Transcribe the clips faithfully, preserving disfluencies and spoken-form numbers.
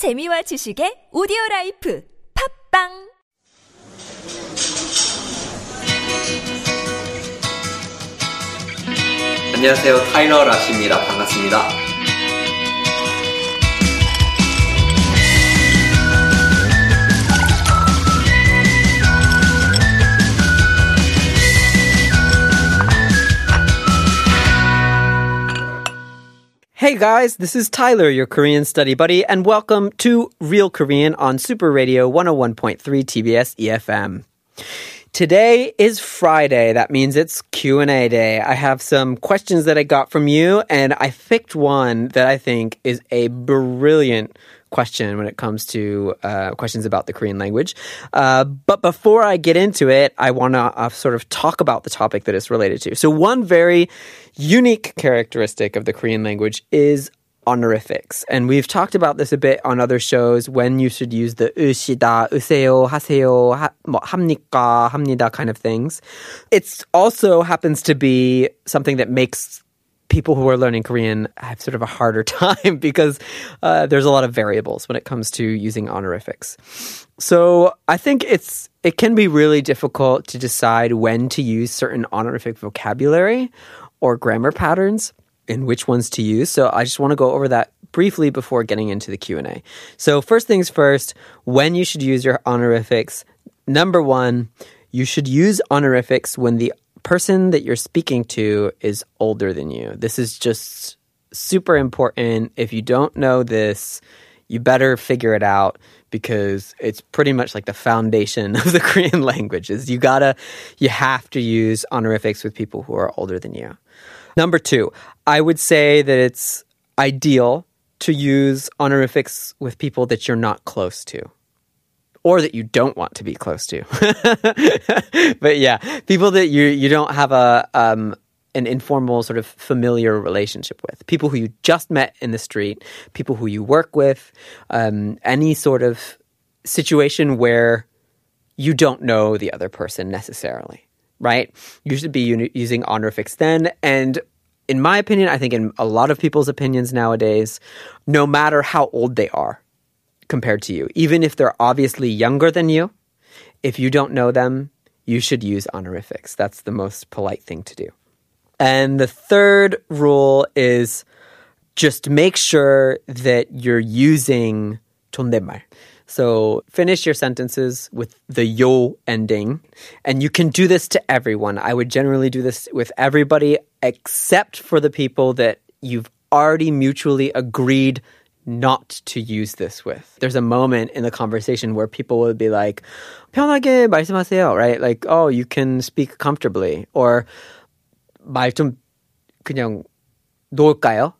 재미와 지식의 오디오라이프 팝빵 안녕하세요. 타일러 라시입니다. 반갑습니다. Hey guys, this is Tyler, your Korean study buddy, and welcome to Real Korean on Super Radio one oh one point three T B S E F M. Today is Friday. That means it's Q and A day. I have some questions that I got from you, and I picked one that I think is a brilliant question when it comes to uh, questions about the Korean language. Uh, but before I get into it, I want to uh, sort of talk about the topic that it's related to. So one very unique characteristic of the Korean language is honorifics. And we've talked about this a bit on other shows when you should use the 으시다, 으세요, 하세요, 하, 뭐, 합니까, 합니다 kind of things. It also happens to be something that makes people who are learning Korean have sort of a harder time because uh, there's a lot of variables when it comes to using honorifics. So I think it's it can be really difficult to decide when to use certain honorific vocabulary or grammar patterns and which ones to use. So I just want to go over that briefly before getting into the Q and A. So first things first, when you should use your honorifics. Number one, you should use honorifics when the person that you're speaking to is older than you. This is just super important. If you don't know this, you better figure it out because it's pretty much like the foundation of the Korean language. You gotta, you have to use honorifics with people who are older than you. Number two, I would say that it's ideal to use honorifics with people that you're not close to or that you don't want to be close to. But yeah, people that you you don't have a um, an informal sort of familiar relationship with, people who you just met in the street, people who you work with, um, any sort of situation where you don't know the other person necessarily. Right? You should be uni- using honorifics then. And in my opinion, I think in a lot of people's opinions nowadays, no matter how old they are compared to you, even if they're obviously younger than you, if you don't know them, you should use honorifics. That's the most polite thing to do. And the third rule is just make sure that you're using 존댓말. So finish your sentences with the yo ending. And you can do this to everyone. I would generally do this with everybody except for the people that you've already mutually agreed not to use this with. There's a moment in the conversation where people will be like, 편하게 말씀하세요, right? Like, oh, you can speak comfortably. Or, 말 좀 그냥 놓을까요?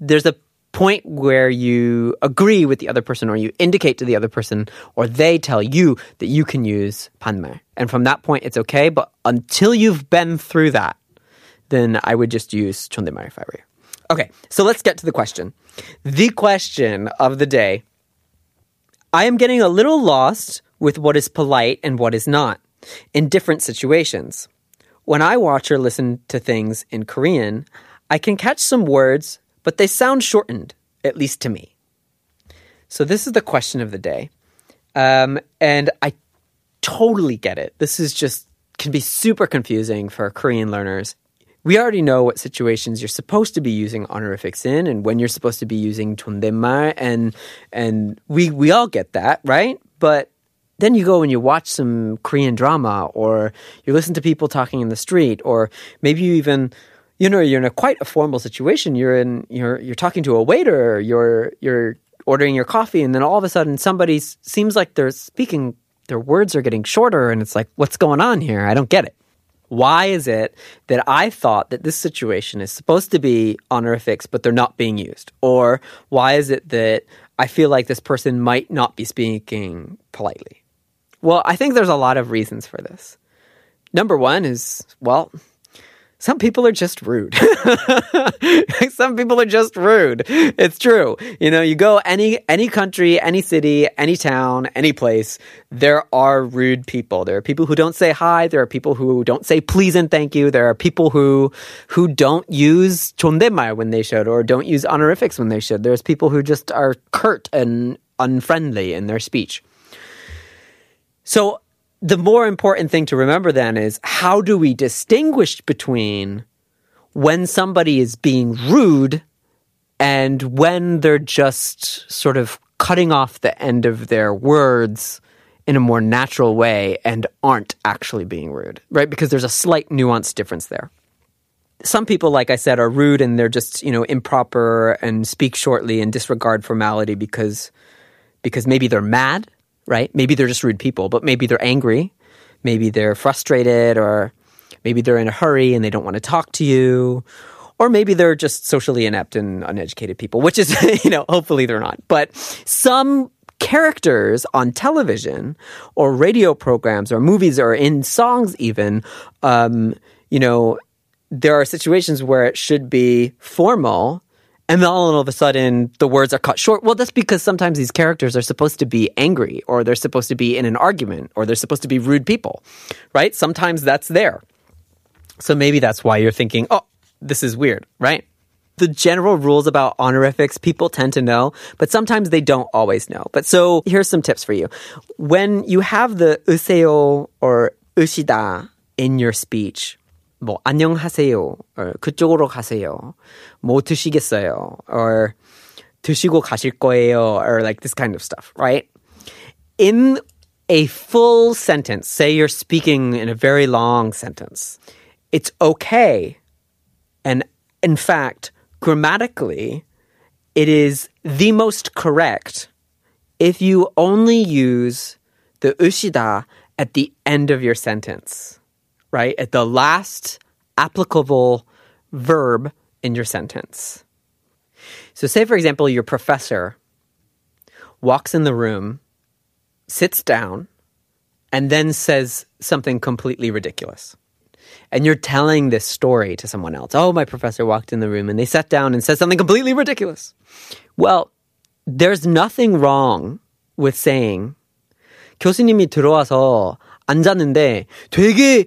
There's a point where you agree with the other person or you indicate to the other person or they tell you that you can use 반말. And from that point, it's okay. But until you've been through that, then I would just use 존댓말 if I were you. Okay, so let's get to the question. The question of the day. I am getting a little lost with what is polite and what is not in different situations. When I watch or listen to things in Korean, I can catch some words but they sound shortened, at least to me. So this is the question of the day. Um, and I totally get it. This is just, can be super confusing for Korean learners. We already know what situations you're supposed to be using honorifics in and when you're supposed to be using 존댓말. And and we, we all get that, right? But then you go and you watch some Korean drama or you listen to people talking in the street or maybe you even... You know, you're in a quite a formal situation. You're in you're you're talking to a waiter. You're you're ordering your coffee, and then all of a sudden, somebody seems like they're speaking. Their words are getting shorter, and it's like, what's going on here? I don't get it. Why is it that I thought that this situation is supposed to be honorifics, but they're not being used? Or why is it that I feel like this person might not be speaking politely? Well, I think there's a lot of reasons for this. Number one is well. Some people are just rude. Some people are just rude. It's true. You know, you go any any country, any city, any town, any place, there are rude people. There are people who don't say hi. There are people who don't say please and thank you. There are people who who don't use 존댓말 when they should or don't use honorifics when they should. There's people who just are curt and unfriendly in their speech. So the more important thing to remember then is, how do we distinguish between when somebody is being rude and when they're just sort of cutting off the end of their words in a more natural way and aren't actually being rude, right? Because there's a slight nuanced difference there. Some people, like I said, are rude and they're just, you know, improper and speak shortly and disregard formality because because maybe they're mad, right? Maybe they're just rude people, but maybe they're angry. Maybe they're frustrated, or maybe they're in a hurry and they don't want to talk to you. Or maybe they're just socially inept and uneducated people, which is, you know, hopefully they're not. But some characters on television or radio programs or movies or in songs even, um, you know, there are situations where it should be formal, and then all of a sudden the words are cut short. Well, that's because sometimes these characters are supposed to be angry, or they're supposed to be in an argument, or they're supposed to be rude people, right? Sometimes that's there. So maybe that's why you're thinking, oh, this is weird, right? The general rules about honorifics, people tend to know, but sometimes they don't always know. But so here's some tips for you. When you have the 으세요 or 으시다 in your speech, 뭐 안녕하세요, or 그쪽으로 가세요, 뭐 드시겠어요, or 드시고 가실 거예요, or like this kind of stuff, right? In a full sentence, say you're speaking in a very long sentence, it's okay, and in fact, grammatically, it is the most correct if you only use the 으시다 at the end of your sentence, right? At the last applicable verb in your sentence. So say, for example, your professor walks in the room, sits down, and then says something completely ridiculous. And you're telling this story to someone else. Oh, my professor walked in the room and they sat down and said something completely ridiculous. Well, there's nothing wrong with saying 교수님이 들어와서 앉았는데 되게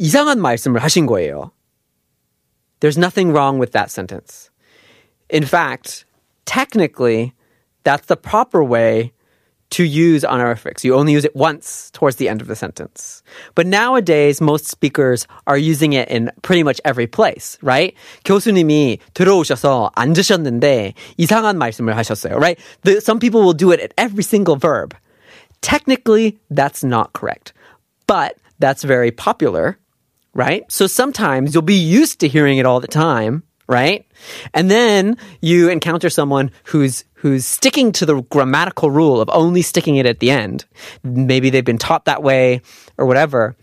이상한 말씀을 하신 거예요. There's nothing wrong with that sentence. In fact, technically, that's the proper way to use honorifics. You only use it once towards the end of the sentence. But nowadays, most speakers are using it in pretty much every place, right? 교수님이 들어오셔서 앉으셨는데 이상한 말씀을 하셨어요, right? The, some people will do it at every single verb. Technically, that's not correct. But that's very popular, right? So sometimes you'll be used to hearing it all the time, right? And then you encounter someone who's who's sticking to the grammatical rule of only sticking it at the end. Maybe they've been taught that way or whatever.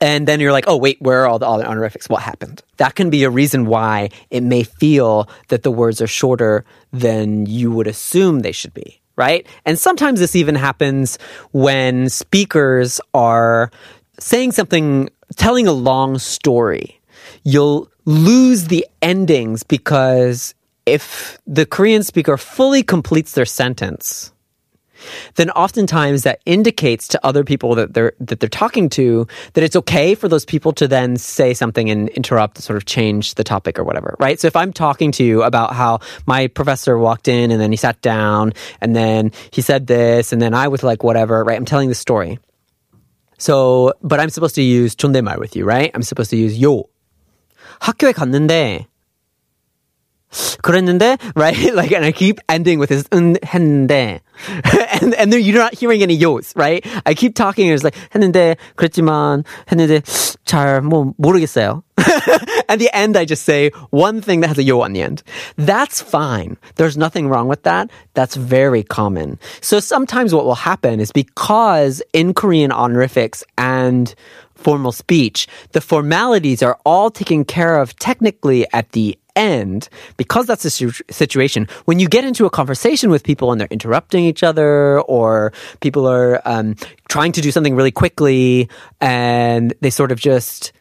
And then you're like, oh, wait, where are all the, all the honorifics? What happened? That can be a reason why it may feel that the words are shorter than you would assume they should be, right? And sometimes this even happens when speakers are saying something, telling a long story. You'll lose the endings because if the Korean speaker fully completes their sentence, then oftentimes that indicates to other people that they're that they're talking to that it's okay for those people to then say something and interrupt, sort of change the topic or whatever, right? So if I'm talking to you about how my professor walked in and then he sat down and then he said this and then I was like whatever, right? I'm telling the story. So, but I'm supposed to use 존댓말 with you, right? I'm supposed to use 요. 학교에 갔는데 그랬는데, right? Like, and I keep ending with this 은, 했는데. and and then you're not hearing any yo's, right? I keep talking and it's like 했는데, 그랬지만, 했는데 잘 뭐 모르겠어요. At the end, I just say one thing that has a yo on the end. That's fine. There's nothing wrong with that. That's very common. So sometimes what will happen is because in Korean honorifics and formal speech, the formalities are all taken care of technically at the end, because that's the situation, when you get into a conversation with people and they're interrupting each other, or people are um, trying to do something really quickly and they sort of just...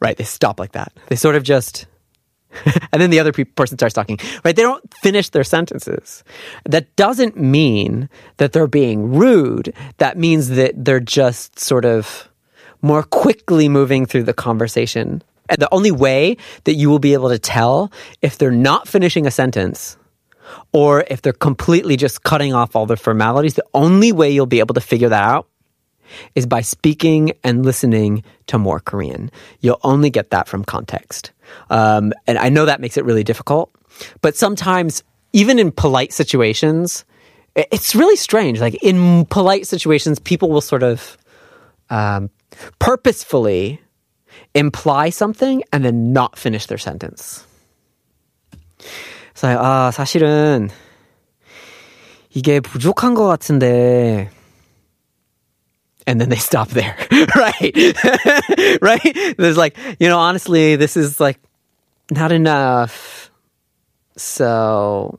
Right, they stop like that. They sort of just... and then the other pe- person starts talking. Right, they don't finish their sentences. That doesn't mean that they're being rude. That means that they're just sort of more quickly moving through the conversation. And the only way that you will be able to tell if they're not finishing a sentence or if they're completely just cutting off all the formalities, the only way you'll be able to figure that out is by speaking and listening to more Korean. You'll only get that from context. Um, and I know that makes it really difficult, but sometimes, even in polite situations, it's really strange. Like, in polite situations, people will sort of um, purposefully imply something and then not finish their sentence. It's like, 아, 사실은 이게 부족한 것 같은데. And then they stop there, right? Right? There's like, you know, honestly, this is like not enough. So,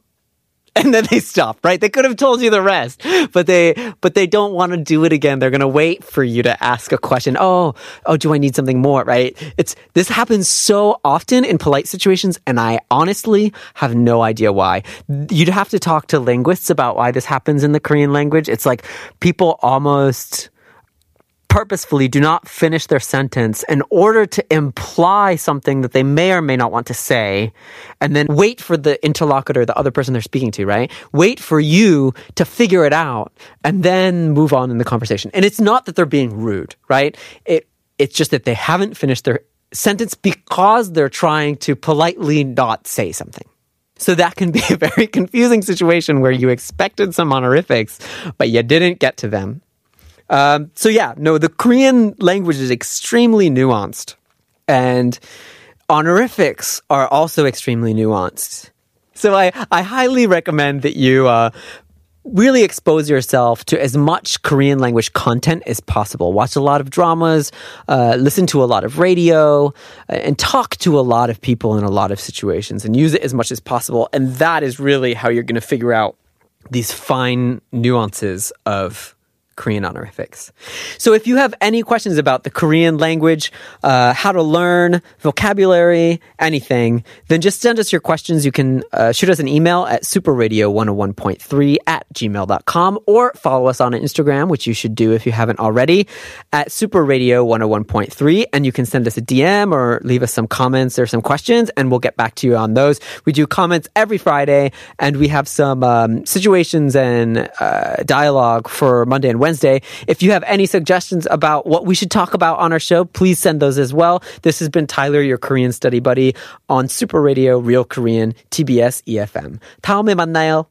and then they stop, right? They could have told you the rest, but they, but they don't want to do it again. They're going to wait for you to ask a question. Oh, oh, do I need something more? Right? It's, this happens so often in polite situations, and I honestly have no idea why. You'd have to talk to linguists about why this happens in the Korean language. It's like people almost purposefully do not finish their sentence in order to imply something that they may or may not want to say, and then wait for the interlocutor, the other person they're speaking to, right? Wait for you to figure it out and then move on in the conversation. And it's not that they're being rude, right? It, it's just that they haven't finished their sentence because they're trying to politely not say something. So that can be a very confusing situation where you expected some honorifics, but you didn't get to them. Um, so yeah, no, the Korean language is extremely nuanced, and honorifics are also extremely nuanced. So I, I highly recommend that you uh, really expose yourself to as much Korean language content as possible. Watch a lot of dramas, uh, listen to a lot of radio, and talk to a lot of people in a lot of situations, and use it as much as possible. And that is really how you're going to figure out these fine nuances of Korean honorifics. So if you have any questions about the Korean language, uh, how to learn, vocabulary, anything, then just send us your questions. You can uh, shoot us an email at super radio one oh one point three at gmail dot com, or follow us on Instagram, which you should do if you haven't already, at super radio one oh one point three, and you can send us a D M or leave us some comments or some questions, and we'll get back to you on those. We do comments every Friday, and we have some um, situations and uh, dialogue for Monday and Wednesday. If you have any suggestions about what we should talk about on our show, please send those as well. This has been Tyler, your Korean study buddy, on Super Radio Real Korean, T B S E F M. 다음에 만나요.